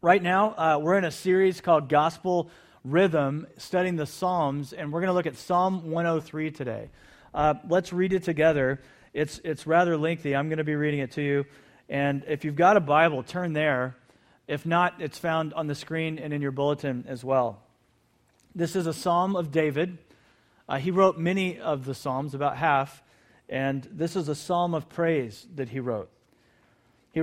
Right now, we're in a series called Gospel Rhythm, studying the Psalms, and we're going to look at Psalm 103 today. Let's read it together. It's rather lengthy. I'm going to be reading it to you. And if you've got a Bible, turn there. If not, it's found on the screen and in your bulletin as well. This is a Psalm of David. He wrote many of the Psalms, about half, and this is a Psalm of praise that he wrote. He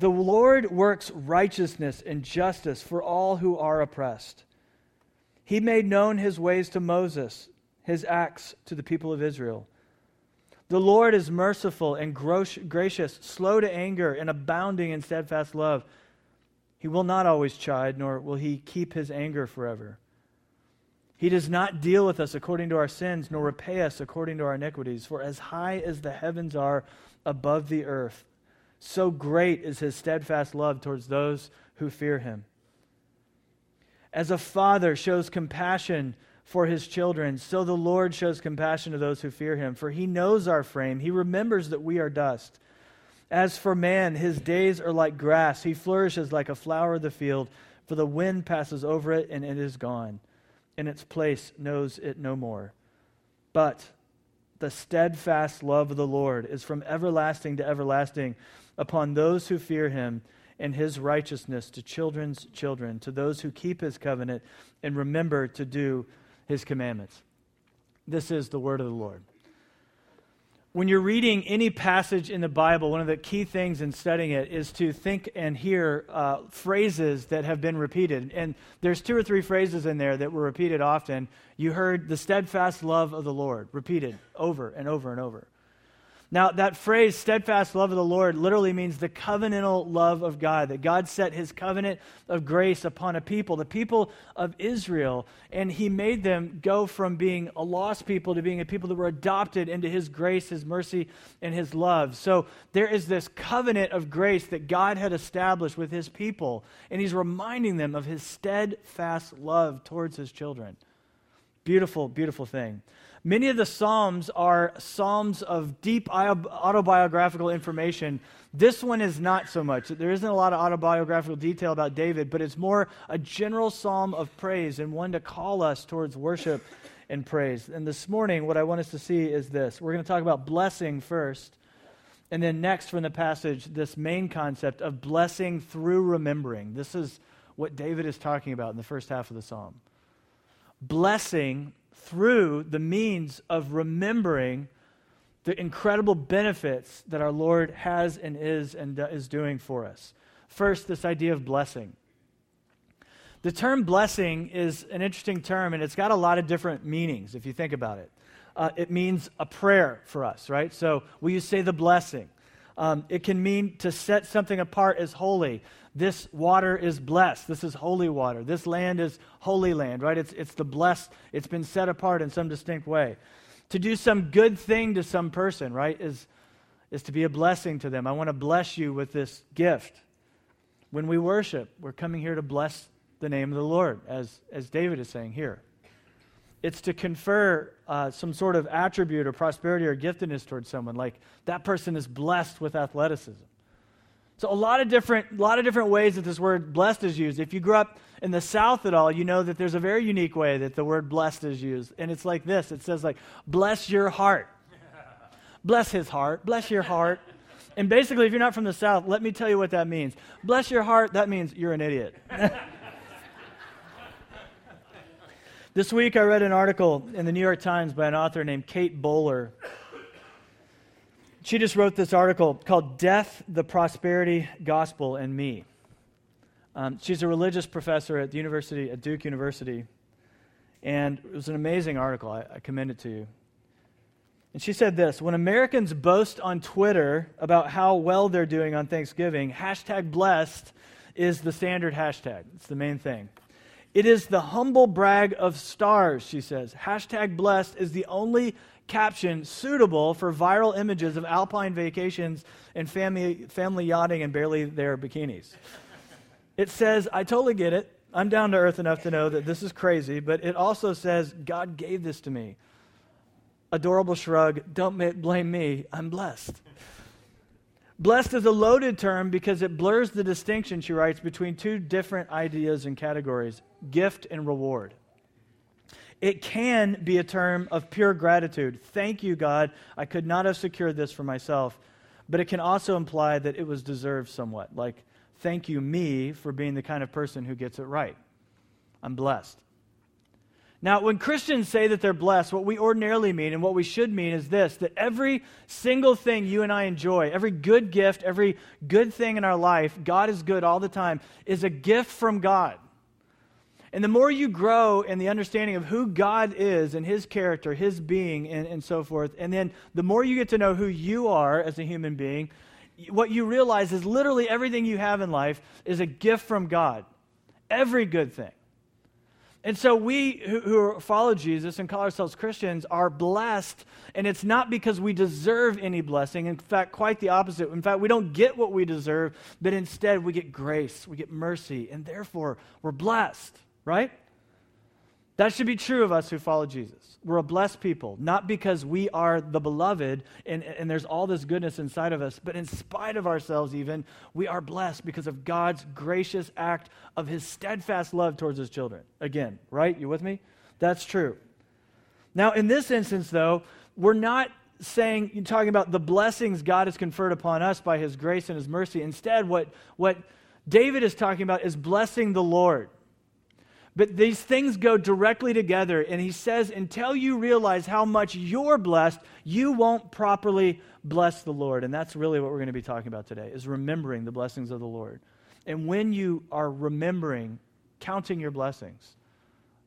The Lord works righteousness and justice for all who are oppressed. He made known his ways to Moses, his acts to the people of Israel. The Lord is merciful and gracious, slow to anger, and abounding in steadfast love. He will not always chide, nor will he keep his anger forever. He does not deal with us according to our sins, nor repay us according to our iniquities. For as high as the heavens are above the earth, so great is his steadfast love towards those who fear him. As a father shows compassion for his children, so the Lord shows compassion to those who fear him. For he knows our frame. He remembers that we are dust. As for man, his days are like grass. He flourishes like a flower of the field. For the wind passes over it, and it is gone. In its place knows it no more. But the steadfast love of the Lord is from everlasting to everlasting upon those who fear him, and his righteousness to children's children, to those who keep his covenant and remember to do his commandments." This is the word of the Lord. When you're reading any passage in the Bible, one of the key things in studying it is to think and hear phrases that have been repeated. And there's two or three phrases in there that were repeated often. You heard the steadfast love of the Lord repeated over and over and over. Now, that phrase, steadfast love of the Lord, literally means the covenantal love of God, that God set his covenant of grace upon a people, the people of Israel, and he made them go from being a lost people to being a people that were adopted into his grace, his mercy, and his love. So there is this covenant of grace that God had established with his people, and he's reminding them of his steadfast love towards his children. Beautiful, beautiful thing. Many of the Psalms are Psalms of deep autobiographical information. This one is not so much. There isn't a lot of autobiographical detail about David, but it's more a general psalm of praise and one to call us towards worship and praise. And this morning, what I want us to see is this. We're going to talk about blessing first, and then next from the passage, this main concept of blessing through remembering. This is what David is talking about in the first half of the psalm. Blessing through the means of remembering the incredible benefits that our Lord has and is doing for us. First, this idea of blessing. The term blessing is an interesting term, and it's got a lot of different meanings if you think about it. It means a prayer for us, right? So will you say the blessing? It can mean to set something apart as holy. This water is blessed. This is holy water. This land is holy land, right? It's the blessed. It's been set apart in some distinct way. To do some good thing to some person, right, is to be a blessing to them. I want to bless you with this gift. When we worship, we're coming here to bless the name of the Lord, as David is saying here. It's to confer some sort of attribute or prosperity or giftedness towards someone, like that person is blessed with athleticism. So a lot of different ways that this word blessed is used. If you grew up in the South at all, you know that there's a very unique way that the word blessed is used, and it's like this. It says, like, bless your heart. Bless his heart. Bless your heart. And basically, if you're not from the South, let me tell you what that means. Bless your heart, that means you're an idiot. This week I read an article in the New York Times by an author named Kate Bowler. She just wrote this article called "Death, the Prosperity Gospel, and Me." She's a religious professor at the university, at Duke University, and it was an amazing article. I commend it to you. And she said this: "When Americans boast on Twitter about how well they're doing on Thanksgiving, #blessed is the standard hashtag. It's the main thing. It is the humble brag of stars, she says. #blessed is the only caption suitable for viral images of alpine vacations and family yachting and barely their bikinis. It says, I totally get it. I'm down to earth enough to know that this is crazy, but it also says, God gave this to me. Adorable shrug, don't blame me, I'm blessed. Blessed is a loaded term because it blurs the distinction, she writes, between two different ideas and categories, gift and reward. It can be a term of pure gratitude. Thank you, God. I could not have secured this for myself. But it can also imply that it was deserved somewhat. Like, thank you, me, for being the kind of person who gets it right. I'm blessed. Now, when Christians say that they're blessed, what we ordinarily mean and what we should mean is this, that every single thing you and I enjoy, every good gift, every good thing in our life, God is good all the time, is a gift from God. And the more you grow in the understanding of who God is and His character, His being, and so forth, and then the more you get to know who you are as a human being, what you realize is literally everything you have in life is a gift from God. Every good thing. And so we who follow Jesus and call ourselves Christians are blessed, and it's not because we deserve any blessing. In fact, quite the opposite. In fact, we don't get what we deserve, but instead we get grace, we get mercy, and therefore we're blessed. Right? That should be true of us who follow Jesus. We're a blessed people, not because we are the beloved and there's all this goodness inside of us, but in spite of ourselves even, we are blessed because of God's gracious act of His steadfast love towards His children. Again, right? You with me? That's true. Now, in this instance, though, we're not talking about the blessings God has conferred upon us by His grace and His mercy. Instead, what David is talking about is blessing the Lord. But these things go directly together, and he says, until you realize how much you're blessed, you won't properly bless the Lord. And that's really what we're going to be talking about today, is remembering the blessings of the Lord. And when you are remembering, counting your blessings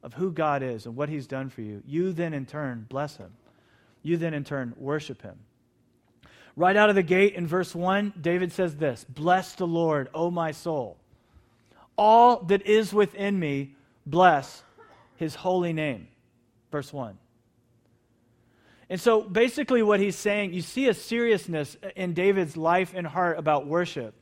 of who God is and what He's done for you, you then in turn bless Him. You then in turn worship Him. Right out of the gate in verse 1, David says this, "Bless the Lord, O my soul. All that is within me, bless His holy name." Verse 1. And so basically what he's saying, you see a seriousness in David's life and heart about worship.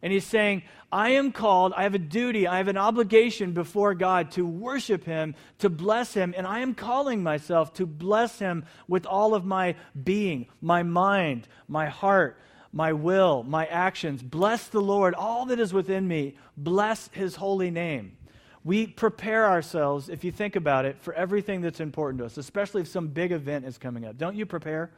And he's saying, I am called, I have a duty, I have an obligation before God to worship Him, to bless Him, and I am calling myself to bless Him with all of my being, my mind, my heart, my will, my actions. Bless the Lord, all that is within me. Bless His holy name. We prepare ourselves, if you think about it, for everything that's important to us, especially if some big event is coming up. Don't you prepare?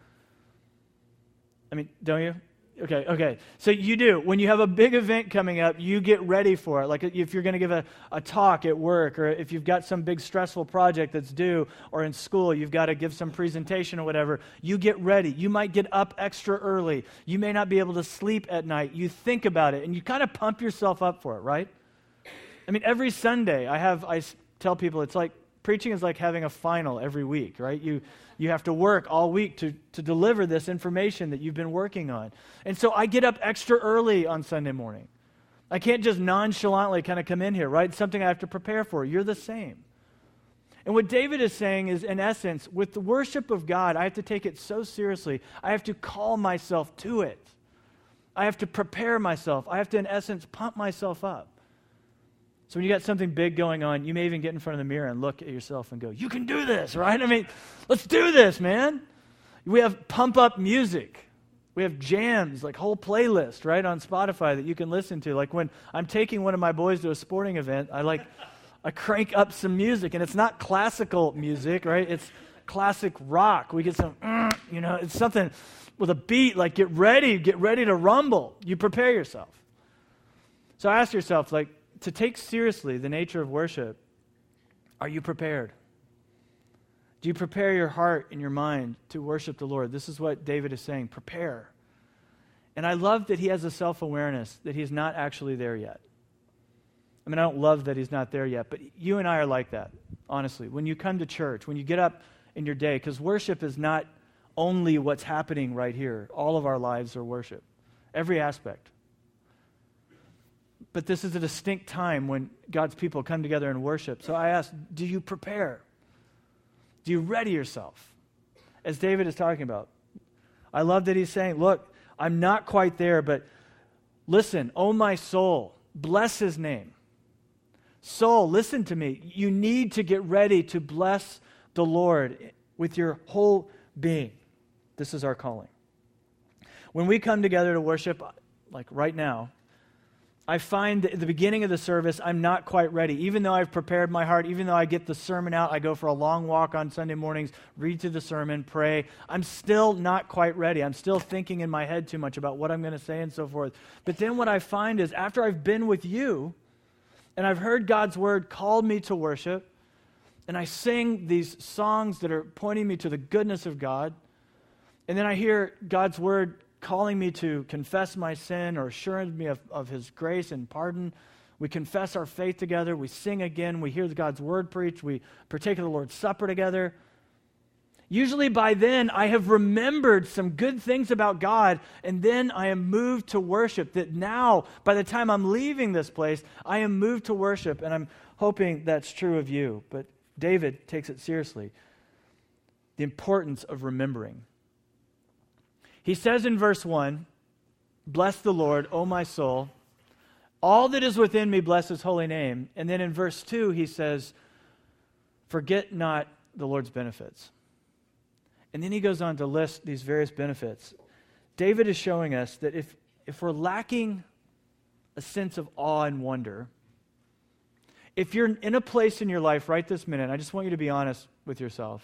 I mean, don't you? Okay. So you do. When you have a big event coming up, you get ready for it. Like if you're going to give a talk at work, or if you've got some big stressful project that's due, or in school you've got to give some presentation or whatever, you get ready. You might get up extra early. You may not be able to sleep at night. You think about it, and you kind of pump yourself up for it, right? I mean, every Sunday I tell people it's like preaching is like having a final every week, right? You have to work all week to deliver this information that you've been working on. And so I get up extra early on Sunday morning. I can't just nonchalantly kind of come in here, right? It's something I have to prepare for. You're the same. And what David is saying is, in essence, with the worship of God, I have to take it so seriously. I have to call myself to it. I have to prepare myself. I have to, in essence, pump myself up. So when you got something big going on, you may even get in front of the mirror and look at yourself and go, you can do this, right? I mean, let's do this, man. We have pump-up music. We have jams, like whole playlist, right, on Spotify that you can listen to. Like when I'm taking one of my boys to a sporting event, I crank up some music, and it's not classical music, right? It's classic rock. We get some, it's something with a beat, like get ready to rumble. You prepare yourself. So ask yourself, like, to take seriously the nature of worship, are you prepared? Do you prepare your heart and your mind to worship the Lord? This is what David is saying, prepare. And I love that he has a self-awareness that he's not actually there yet. I mean, I don't love that he's not there yet, but you and I are like that, honestly. When you come to church, when you get up in your day, because worship is not only what's happening right here. All of our lives are worship, every aspect. But this is a distinct time when God's people come together and worship. So I ask, do you prepare? Do you ready yourself? As David is talking about. I love that he's saying, look, I'm not quite there, but listen, oh my soul, bless his name. Soul, listen to me. You need to get ready to bless the Lord with your whole being. This is our calling. When we come together to worship, like right now, I find that at the beginning of the service, I'm not quite ready. Even though I've prepared my heart, even though I get the sermon out, I go for a long walk on Sunday mornings, read through the sermon, pray, I'm still not quite ready. I'm still thinking in my head too much about what I'm going to say and so forth. But then what I find is after I've been with you, and I've heard God's word called me to worship, and I sing these songs that are pointing me to the goodness of God, and then I hear God's word calling me to confess my sin or assuring me of his grace and pardon. We confess our faith together. We sing again. We hear God's word preached. We partake of the Lord's Supper together. Usually by then, I have remembered some good things about God, and then I am moved to worship. That now, by the time I'm leaving this place, I am moved to worship, and I'm hoping that's true of you. But David takes it seriously. The importance of remembering. He says in verse 1, bless the Lord, O my soul. All that is within me, bless his holy name. And then in verse 2, he says, forget not the Lord's benefits. And then he goes on to list these various benefits. David is showing us that if we're lacking a sense of awe and wonder, if you're in a place in your life right this minute, I just want you to be honest with yourself.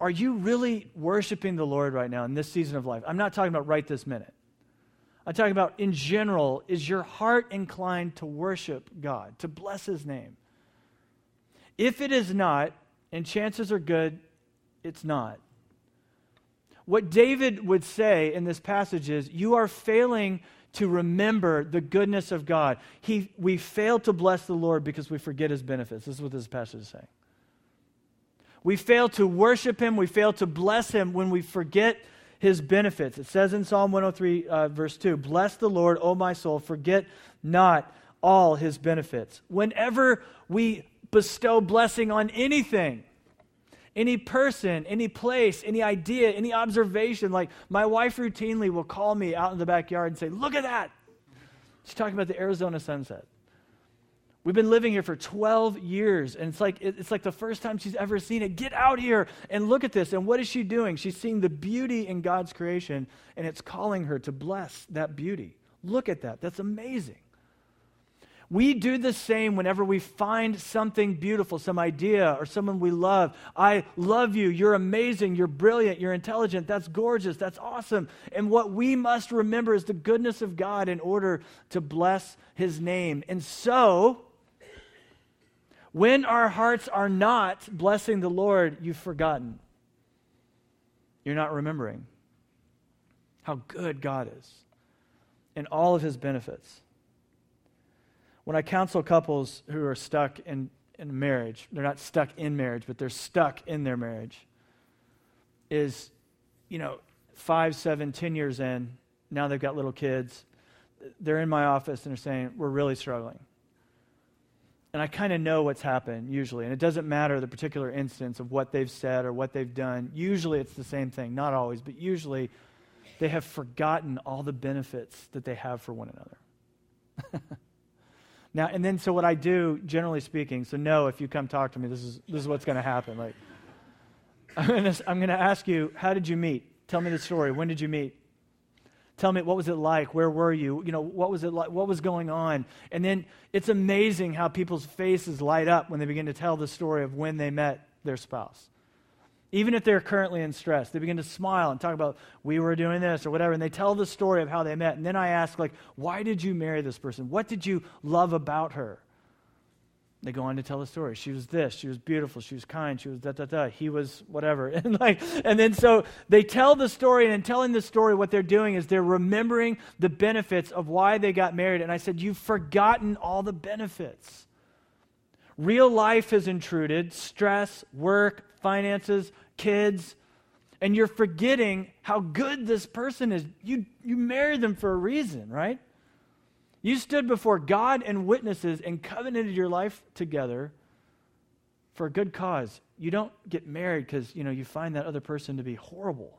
Are you really worshiping the Lord right now in this season of life? I'm not talking about right this minute. I'm talking about in general, is your heart inclined to worship God, to bless his name? If it is not, and chances are good, it's not. What David would say in this passage is, you are failing to remember the goodness of God. We fail to bless the Lord because we forget his benefits. This is what this passage is saying. We fail to worship him. We fail to bless him when we forget his benefits. It says in Psalm 103, verse 2, bless the Lord, O my soul, forget not all his benefits. Whenever we bestow blessing on anything, any person, any place, any idea, any observation, like my wife routinely will call me out in the backyard and say, look at that. She's talking about the Arizona sunset. We've been living here for 12 years, and it's like the first time she's ever seen it. Get out here and look at this. And what is she doing? She's seeing the beauty in God's creation, and it's calling her to bless that beauty. Look at that. That's amazing. We do the same whenever we find something beautiful, some idea or someone we love. I love you. You're amazing. You're brilliant. You're intelligent. That's gorgeous. That's awesome. And what we must remember is the goodness of God in order to bless his name. And so, when our hearts are not blessing the Lord, you've forgotten. You're not remembering how good God is and all of his benefits. When I counsel couples who are stuck in marriage, they're not stuck in marriage, but they're stuck in their marriage, is, 5, 7, 10 years in, now they've got little kids, they're in my office and they're saying, we're really struggling. And I kind of know what's happened usually, and it doesn't matter the particular instance of what they've said or what they've done. Usually it's the same thing, not always, but usually they have forgotten all the benefits that they have for one another. Now, and then so what I do, generally speaking, so no, if you come talk to me, this is what's going to happen. Like, I'm going to ask you, how did you meet? Tell me the story. When did you meet? Tell me, what was it like? Where were you? What was it like? What was going on? And then it's amazing how people's faces light up when they begin to tell the story of when they met their spouse. Even if they're currently in stress, they begin to smile and talk about, we were doing this or whatever, and they tell the story of how they met. And then I ask, why did you marry this person? What did you love about her? They go on to tell the story. She was this, she was beautiful, she was kind, she was da-da-da, he was whatever. And then so they tell the story, and in telling the story, what they're doing is they're remembering the benefits of why they got married. And I said, you've forgotten all the benefits. Real life has intruded, stress, work, finances, kids, and you're forgetting how good this person is. You married them for a reason, right? You stood before God and witnesses and covenanted your life together for a good cause. You don't get married because, you know, you find that other person to be horrible.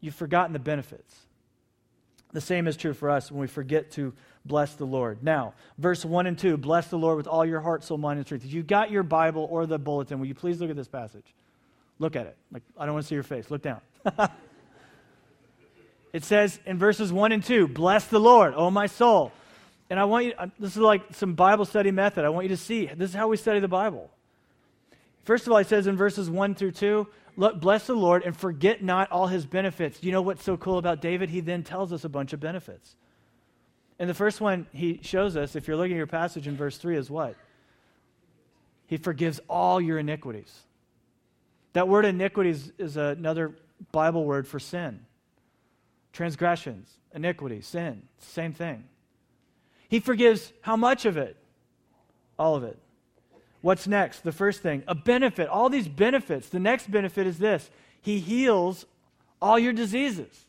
You've forgotten the benefits. The same is true for us when we forget to bless the Lord. Now, verse 1 and 2, bless the Lord with all your heart, soul, mind, and strength. If you got your Bible or the bulletin, will you please look at this passage? Look at it. Like, I don't want to see your face. Look down. It says in verses 1 and 2, bless the Lord, O my soul. And I want you, this is like some Bible study method. I want you to see, this is how we study the Bible. First of all, it says in verses 1 through 2, look, bless the Lord and forget not all his benefits. You know what's so cool about David? He then tells us a bunch of benefits. And the first one he shows us, if you're looking at your passage in verse 3, is what? He forgives all your iniquities. That word iniquities is another Bible word for sin. Transgressions, iniquity, sin, same thing. He forgives how much of it? All of it. What's next? The first thing, a benefit. All these benefits. The next benefit is this. He heals all your diseases.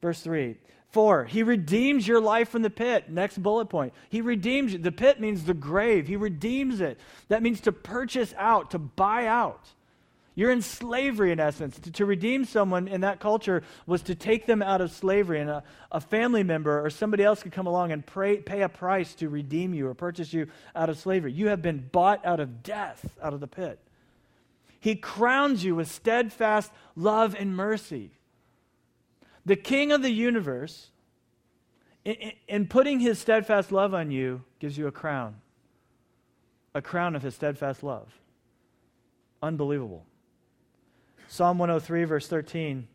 Verse 3. 4, he redeems your life from the pit. Next bullet point. He redeems you. The pit means the grave. He redeems it. That means to purchase out, to buy out. You're in slavery, in essence. To redeem someone in that culture was to take them out of slavery, and a family member or somebody else could come along and pay a price to redeem you or purchase you out of slavery. You have been bought out of death, out of the pit. He crowns you with steadfast love and mercy. The King of the universe, in putting his steadfast love on you, gives you a crown of his steadfast love. Unbelievable. Psalm 103, verse 13,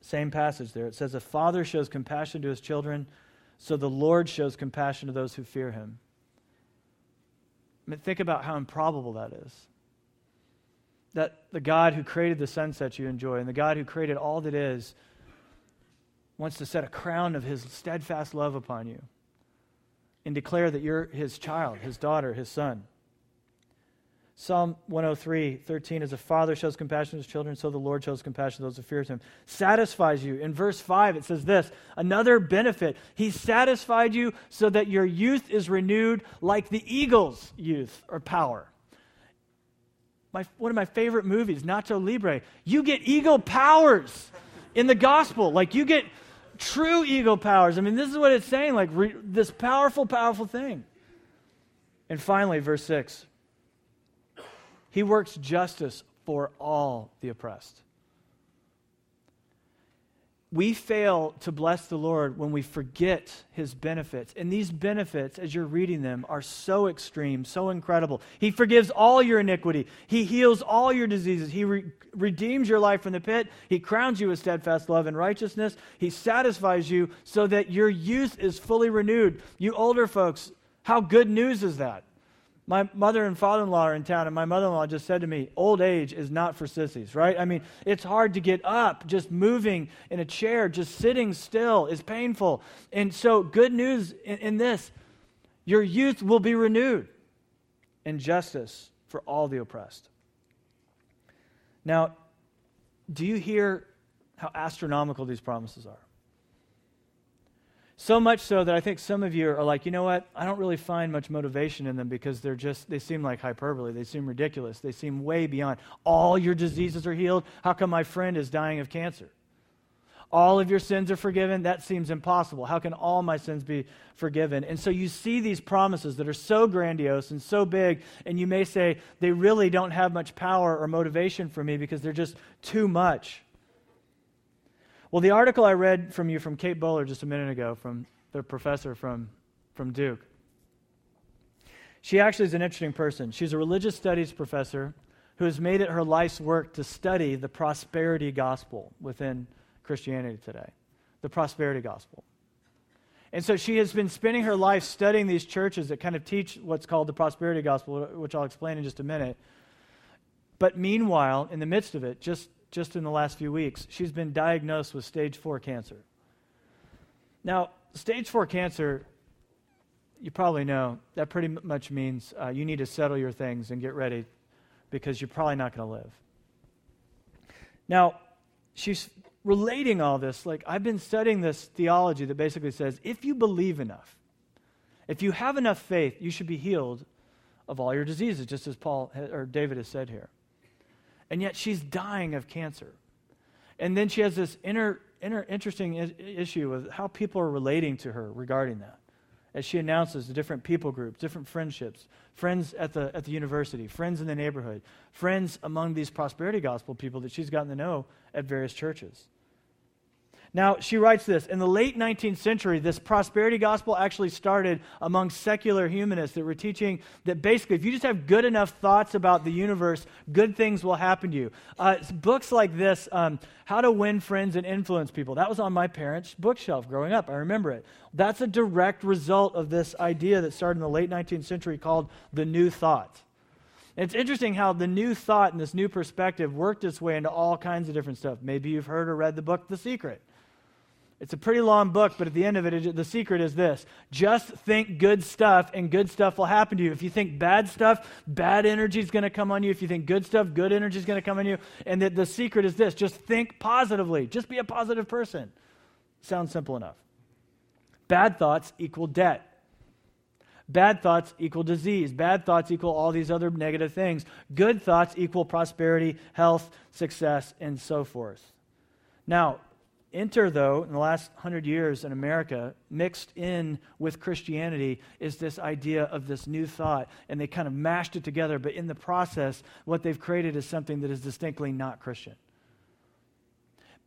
same passage there. It says, a father shows compassion to his children, so the Lord shows compassion to those who fear him. I mean, think about how improbable that is. That the God who created the sunset you enjoy and the God who created all that is wants to set a crown of his steadfast love upon you and declare that you're his child, his daughter, his son. Psalm 103, 13, as a father shows compassion to his children, so the Lord shows compassion to those who fear him. Satisfies you. In verse 5, it says this, another benefit. He satisfied you so that your youth is renewed like the eagle's youth or power. One of my favorite movies, Nacho Libre, you get eagle powers in the gospel. Like you get true eagle powers. I mean, this is what it's saying, like this powerful, powerful thing. And finally, verse 6. He works justice for all the oppressed. We fail to bless the Lord when we forget his benefits. And these benefits, as you're reading them, are so extreme, so incredible. He forgives all your iniquity. He heals all your diseases. He redeems your life from the pit. He crowns you with steadfast love and righteousness. He satisfies you so that your youth is fully renewed. You older folks, how good news is that? My mother and father-in-law are in town, and my mother-in-law just said to me, old age is not for sissies, right? I mean, it's hard to get up. Just moving in a chair, just sitting still is painful. And so good news in this, your youth will be renewed in justice for all the oppressed. Now, do you hear how astronomical these promises are? So much so that I think some of you are like, you know what? I don't really find much motivation in them because they seem like hyperbole. They seem ridiculous. They seem way beyond. All your diseases are healed. How come my friend is dying of cancer? All of your sins are forgiven. That seems impossible. How can all my sins be forgiven? And so you see these promises that are so grandiose and so big, and you may say, they really don't have much power or motivation for me because they're just too much. Well, the article I read from Kate Bowler just a minute ago, from the professor from Duke, she actually is an interesting person. She's a religious studies professor who has made it her life's work to study the prosperity gospel within Christianity today, the prosperity gospel. And so she has been spending her life studying these churches that kind of teach what's called the prosperity gospel, which I'll explain in just a minute. But meanwhile, in the midst of it, just in the last few weeks, she's been diagnosed with stage 4 cancer. Now, stage 4 cancer, you probably know, that pretty much means you need to settle your things and get ready because you're probably not going to live. Now, she's relating all this, like I've been studying this theology that basically says, if you believe enough, if you have enough faith, you should be healed of all your diseases, just as Paul or David has said here. And yet she's dying of cancer. And then she has this inner interesting issue of how people are relating to her regarding that. As she announces the different people groups, different friendships, friends at the university, friends in the neighborhood, friends among these prosperity gospel people that she's gotten to know at various churches. Now, she writes this, in the late 19th century, this prosperity gospel actually started among secular humanists that were teaching that basically if you just have good enough thoughts about the universe, good things will happen to you. Books like this, How to Win Friends and Influence People, that was on my parents' bookshelf growing up. I remember it. That's a direct result of this idea that started in the late 19th century called the New Thought. It's interesting how the new thought and this new perspective worked its way into all kinds of different stuff. Maybe you've heard or read the book The Secret. It's a pretty long book, but at the end of it, the secret is this. Just think good stuff, and good stuff will happen to you. If you think bad stuff, bad energy is going to come on you. If you think good stuff, good energy is going to come on you. And the secret is this. Just think positively. Just be a positive person. Sounds simple enough. Bad thoughts equal debt. Bad thoughts equal disease. Bad thoughts equal all these other negative things. Good thoughts equal prosperity, health, success, and so forth. Now, enter, though, in the last 100 years in America, mixed in with Christianity is this idea of this new thought, and they kind of mashed it together, but in the process, what they've created is something that is distinctly not Christian.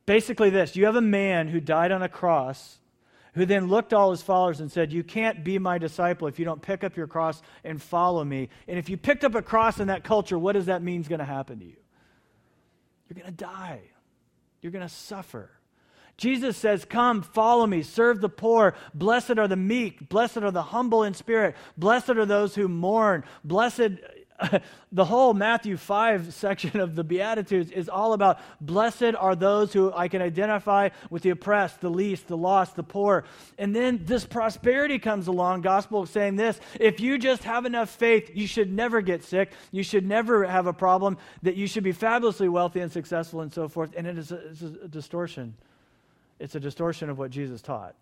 Basically this, you have a man who died on a cross, who then looked at all his followers and said, you can't be my disciple if you don't pick up your cross and follow me. And if you picked up a cross in that culture, what does that mean is going to happen to you? You're going to die. You're going to suffer. Jesus says, come, follow me, serve the poor. Blessed are the meek. Blessed are the humble in spirit. Blessed are those who mourn. Blessed, the whole Matthew 5 section of the Beatitudes is all about blessed are those who I can identify with the oppressed, the least, the lost, the poor. And then this prosperity comes along, gospel saying this, if you just have enough faith, you should never get sick. You should never have a problem, that you should be fabulously wealthy and successful and so forth. And it's a distortion. It's a distortion of what Jesus taught.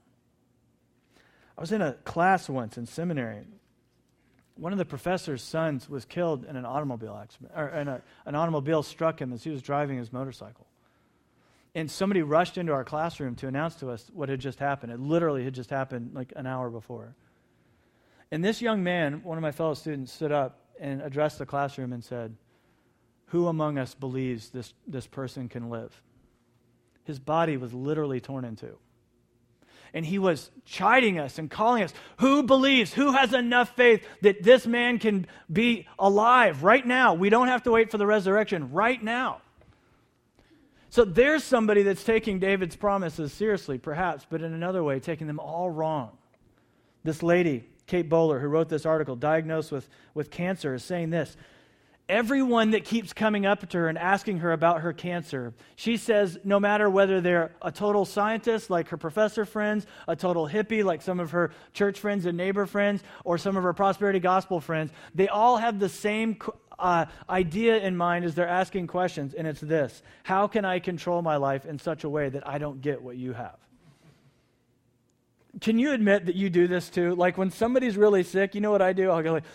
I was in a class once in seminary. One of the professor's sons was killed in an automobile accident, or an automobile struck him as he was driving his motorcycle. And somebody rushed into our classroom to announce to us what had just happened. It literally had just happened like an hour before. And this young man, one of my fellow students, stood up and addressed the classroom and said, who among us believes this person can live? His body was literally torn in two. And he was chiding us and calling us, who believes, who has enough faith that this man can be alive right now? We don't have to wait for the resurrection right now. So there's somebody that's taking David's promises seriously, perhaps, but in another way, taking them all wrong. This lady, Kate Bowler, who wrote this article, diagnosed with cancer, is saying this, everyone that keeps coming up to her and asking her about her cancer, she says no matter whether they're a total scientist like her professor friends, a total hippie like some of her church friends and neighbor friends, or some of her prosperity gospel friends, they all have the same idea in mind as they're asking questions, and it's this, how can I control my life in such a way that I don't get what you have? Can you admit that you do this too? Like when somebody's really sick, you know what I do? I'll go like,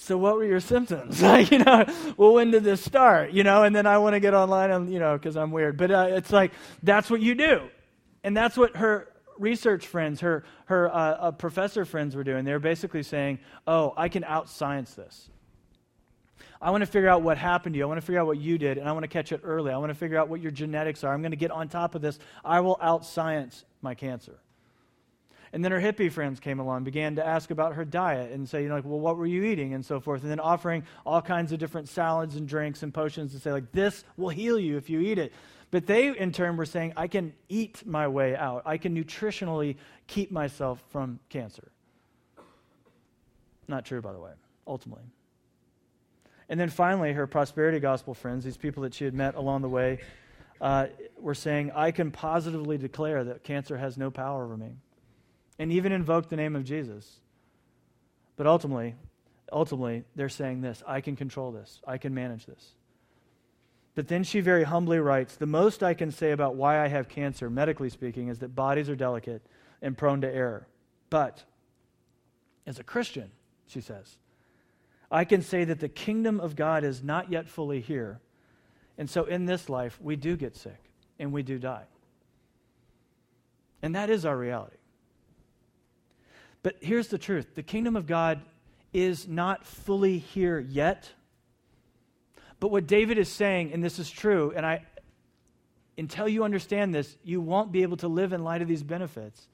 so what were your symptoms? Like, you know, well, when did this start? You know, and then I want to get online, and, you know, because I'm weird. But it's like, that's what you do. And that's what her research friends, her professor friends were doing. They were basically saying, oh, I can out-science this. I want to figure out what happened to you. I want to figure out what you did, and I want to catch it early. I want to figure out what your genetics are. I'm going to get on top of this. I will out-science my cancer. And then her hippie friends came along, began to ask about her diet and say, you know, like, well, what were you eating and so forth, and then offering all kinds of different salads and drinks and potions and say, like, this will heal you if you eat it. But they, in turn, were saying, I can eat my way out. I can nutritionally keep myself from cancer. Not true, by the way, ultimately. And then finally, her prosperity gospel friends, these people that she had met along the way, were saying, I can positively declare that cancer has no power over me. And even invoke the name of Jesus. But ultimately, they're saying this, I can control this. I can manage this. But then she very humbly writes, "The most I can say about why I have cancer, medically speaking, is that bodies are delicate and prone to error. But as a Christian," she says, "I can say that the kingdom of God is not yet fully here. And so in this life, we do get sick and we do die." And that is our reality. But here's the truth. The kingdom of God is not fully here yet. But what David is saying, and this is true, and until you understand this, you won't be able to live in light of these benefits.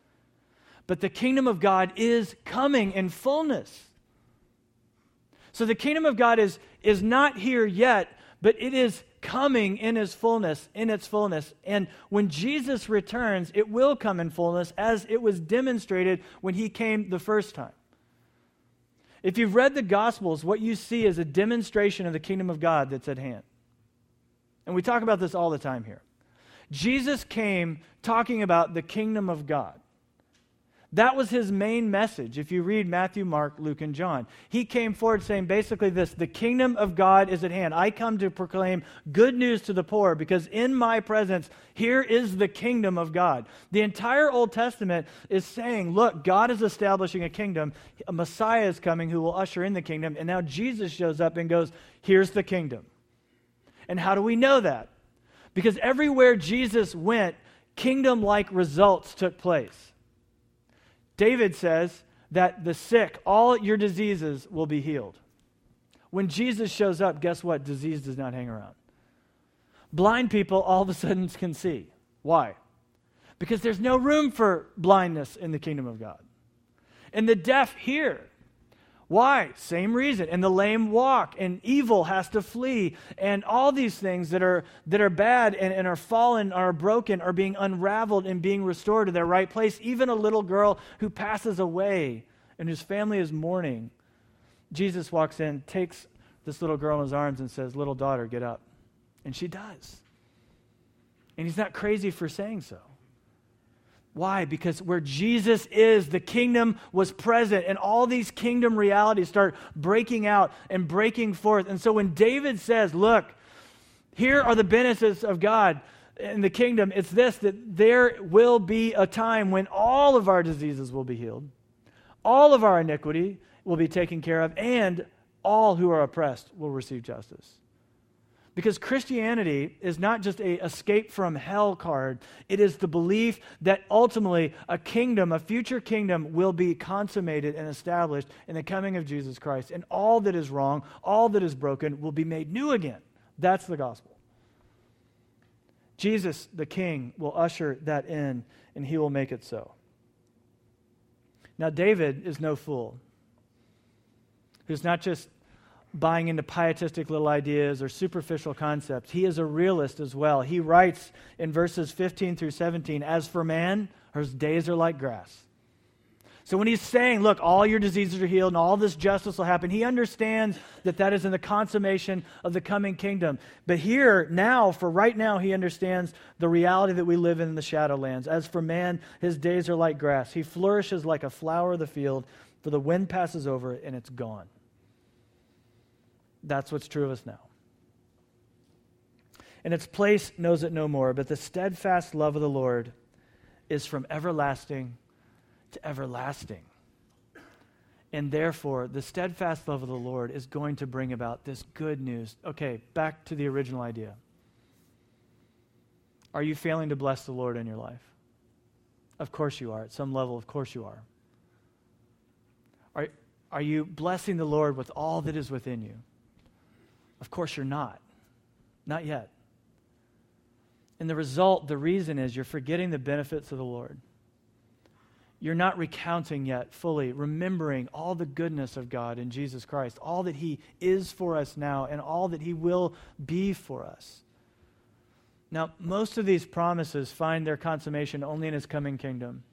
But the kingdom of God is coming in fullness. So the kingdom of God is not here yet, but it is coming in His fullness, in its fullness. And when Jesus returns, it will come in fullness as it was demonstrated when He came the first time. If you've read the Gospels, what you see is a demonstration of the kingdom of God that's at hand. And we talk about this all the time here. Jesus came talking about the kingdom of God. That was His main message. If you read Matthew, Mark, Luke, and John, He came forward saying basically this: the kingdom of God is at hand. I come to proclaim good news to the poor, because in my presence, here is the kingdom of God. The entire Old Testament is saying, look, God is establishing a kingdom. A Messiah is coming who will usher in the kingdom. And now Jesus shows up and goes, here's the kingdom. And how do we know that? Because everywhere Jesus went, kingdom-like results took place. David says that the sick, all your diseases will be healed. When Jesus shows up, guess what? Disease does not hang around. Blind people all of a sudden can see. Why? Because there's no room for blindness in the kingdom of God. And the deaf hear. Why? Same reason. And the lame walk, and evil has to flee, and all these things that are bad and are fallen, are broken, are being unraveled and being restored to their right place. Even a little girl who passes away and whose family is mourning. Jesus walks in, takes this little girl in His arms and says, "Little daughter, get up." And she does. And He's not crazy for saying so. Why? Because where Jesus is, the kingdom was present, and all these kingdom realities start breaking out and breaking forth. And so when David says, look, here are the benefits of God in the kingdom, it's this, that there will be a time when all of our diseases will be healed, all of our iniquity will be taken care of, and all who are oppressed will receive justice. Because Christianity is not just an escape from hell card. It is the belief that ultimately a kingdom, a future kingdom, will be consummated and established in the coming of Jesus Christ. And all that is wrong, all that is broken, will be made new again. That's the gospel. Jesus, the King, will usher that in, and He will make it so. Now, David is no fool, who's not just buying into pietistic little ideas or superficial concepts. He is a realist as well. He writes in verses 15 through 17, "As for man, his days are like grass." So when he's saying, look, all your diseases are healed and all this justice will happen, he understands that that is in the consummation of the coming kingdom. But here, now, for right now, he understands the reality that we live in the shadowlands. As for man, his days are like grass. He flourishes like a flower of the field, for the wind passes over it and it's gone. That's what's true of us now. And its place knows it no more, but the steadfast love of the Lord is from everlasting to everlasting. And therefore, the steadfast love of the Lord is going to bring about this good news. Okay, back to the original idea. Are you failing to bless the Lord in your life? Of course you are. At some level, of course you are. Are you blessing the Lord with all that is within you? Of course you're not. Not yet. And the result, the reason is you're forgetting the benefits of the Lord. You're not recounting yet fully, remembering all the goodness of God in Jesus Christ, all that He is for us now and all that He will be for us. Now, most of these promises find their consummation only in His coming kingdom.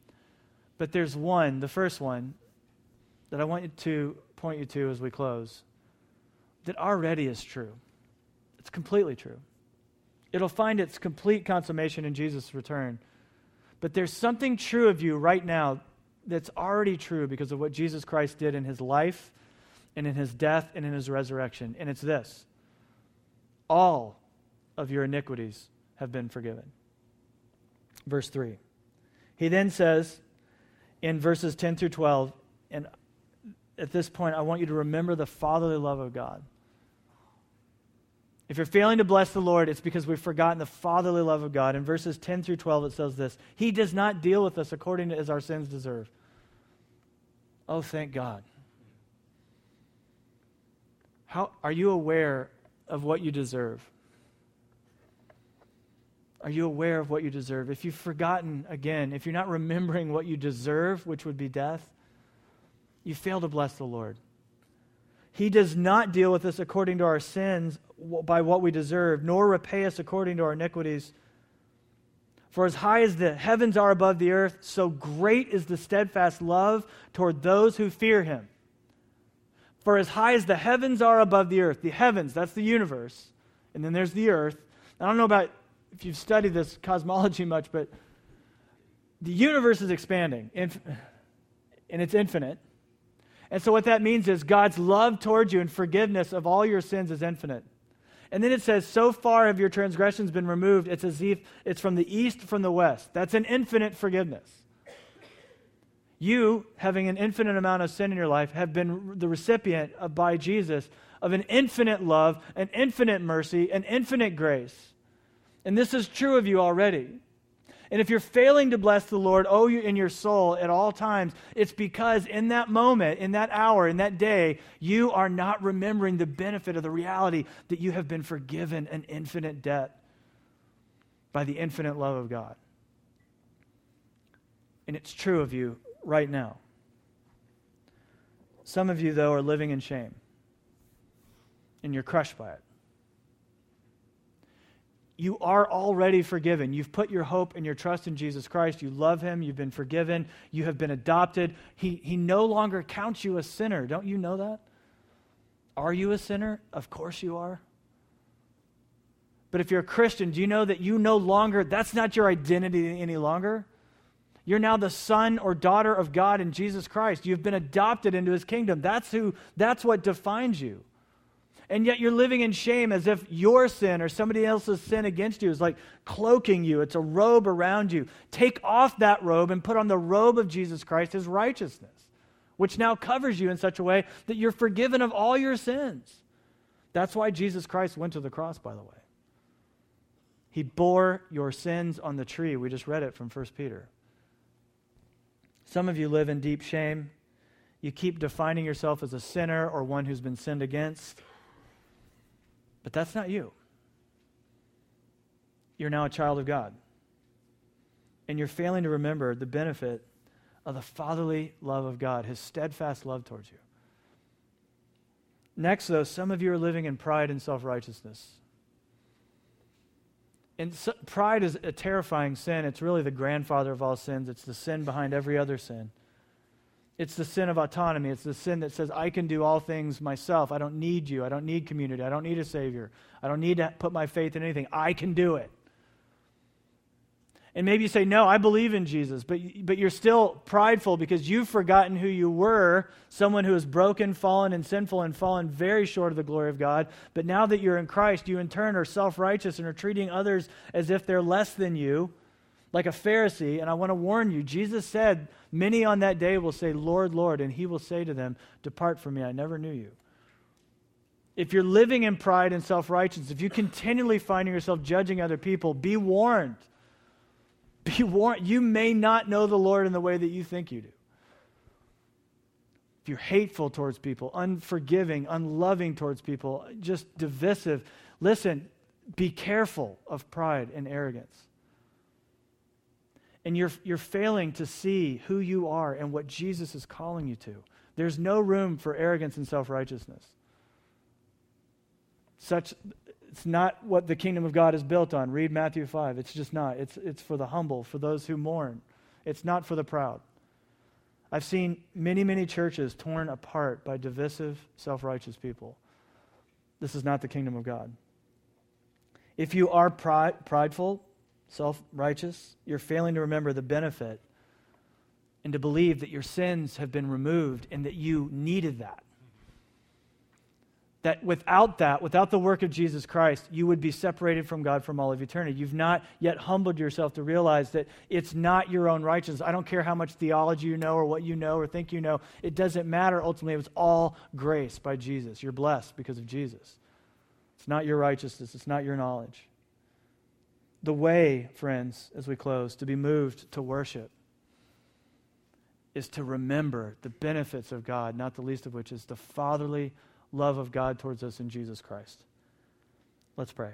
But there's one, the first one, that I want you to point you to as we close, that already is true. It's completely true. It'll find its complete consummation in Jesus' return. But there's something true of you right now that's already true because of what Jesus Christ did in His life and in His death and in His resurrection. And it's this: all of your iniquities have been forgiven. Verse 3. He then says in verses 10 through 12, and at this point, I want you to remember the fatherly love of God. If you're failing to bless the Lord, it's because we've forgotten the fatherly love of God. In verses 10 through 12, it says this: He does not deal with us according to as our sins deserve. Oh, thank God. How are you aware of what you deserve? Are you aware of what you deserve? If you've forgotten, again, if you're not remembering what you deserve, which would be death, you fail to bless the Lord. He does not deal with us according to our sins by what we deserve, nor repay us according to our iniquities. For as high as the heavens are above the earth, so great is the steadfast love toward those who fear him. For as high as the heavens are above the earth, the heavens, that's the universe, and then there's the earth. I don't know about if you've studied this cosmology much, but the universe is expanding, and it's infinite. And so what that means is God's love towards you and forgiveness of all your sins is infinite. And then it says, so far have your transgressions been removed, it's as if it's from the east, from the west. That's an infinite forgiveness. You, having an infinite amount of sin in your life, have been the recipient by Jesus of an infinite love, an infinite mercy, an infinite grace. And this is true of you already. And if you're failing to bless the Lord, oh, you in your soul at all times, it's because in that moment, in that hour, in that day, you are not remembering the benefit of the reality that you have been forgiven an infinite debt by the infinite love of God. And it's true of you right now. Some of you, though, are living in shame, and you're crushed by it. You are already forgiven. You've put your hope and your trust in Jesus Christ. You love him. You've been forgiven. You have been adopted. He no longer counts you a sinner. Don't you know that? Are you a sinner? Of course you are. But if you're a Christian, do you know that you no longer, that's not your identity any longer? You're now the son or daughter of God in Jesus Christ. You've been adopted into his kingdom. That's what defines you. And yet you're living in shame as if your sin or somebody else's sin against you is like cloaking you. It's a robe around you. Take off that robe and put on the robe of Jesus Christ, his righteousness, which now covers you in such a way that you're forgiven of all your sins. That's why Jesus Christ went to the cross, by the way. He bore your sins on the tree. We just read it from 1 Peter. Some of you live in deep shame. You keep defining yourself as a sinner or one who's been sinned against. But that's not you. You're now a child of God. And you're failing to remember the benefit of the fatherly love of God, his steadfast love towards you. Next, though, some of you are living in pride and self-righteousness. And pride is a terrifying sin. It's really the grandfather of all sins. It's the sin behind every other sin. It's the sin of autonomy. It's the sin that says, I can do all things myself. I don't need you. I don't need community. I don't need a Savior. I don't need to put my faith in anything. I can do it. And maybe you say, no, I believe in Jesus, but you're still prideful because you've forgotten who you were, someone who is broken, fallen, and sinful, and fallen very short of the glory of God. But now that you're in Christ, you in turn are self-righteous and are treating others as if they're less than you, like a Pharisee. And I want to warn you, Jesus said, many on that day will say, Lord, Lord, and he will say to them, depart from me, I never knew you. If you're living in pride and self-righteousness, if you continually find yourself judging other people, be warned. Be warned. You may not know the Lord in the way that you think you do. If you're hateful towards people, unforgiving, unloving towards people, just divisive, listen, be careful of pride and arrogance. And you're failing to see who you are and what Jesus is calling you to. There's no room for arrogance and self-righteousness. It's not what the kingdom of God is built on. Read Matthew 5. It's just not. It's for the humble, for those who mourn. It's not for the proud. I've seen many, many churches torn apart by divisive, self-righteous people. This is not the kingdom of God. If you are prideful, self-righteous, you're failing to remember the benefit and to believe that your sins have been removed and that you needed that. that, without the work of Jesus Christ, you would be separated from God from all of eternity. You've not yet humbled yourself to realize that it's not your own righteousness. I don't care how much theology you know or what you know or think you know. It doesn't matter. Ultimately, it was all grace by Jesus. You're blessed because of Jesus. It's not your righteousness. It's not your knowledge. The way, friends, as we close, to be moved to worship is to remember the benefits of God, not the least of which is the fatherly love of God towards us in Jesus Christ. Let's pray.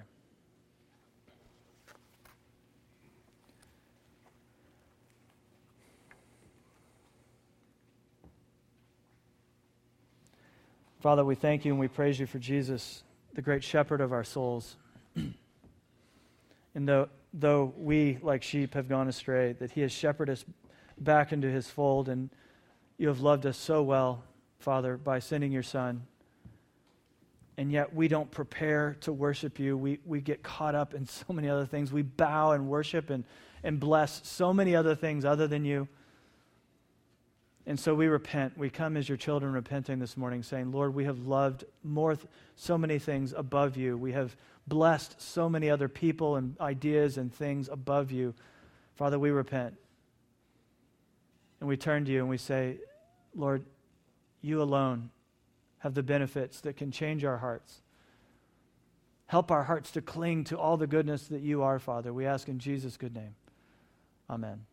Father, we thank you and we praise you for Jesus, the great shepherd of our souls. And though we, like sheep, have gone astray, that he has shepherded us back into his fold, and you have loved us so well, Father, by sending your Son. And yet we don't prepare to worship you. We get caught up in so many other things. We bow and worship and bless so many other things other than you. And so we repent. We come as your children repenting this morning, saying, Lord, we have loved so many things above you. We have blessed so many other people and ideas and things above you. Father, we repent. And we turn to you and we say, Lord, you alone have the benefits that can change our hearts. Help our hearts to cling to all the goodness that you are, Father. We ask in Jesus' good name. Amen.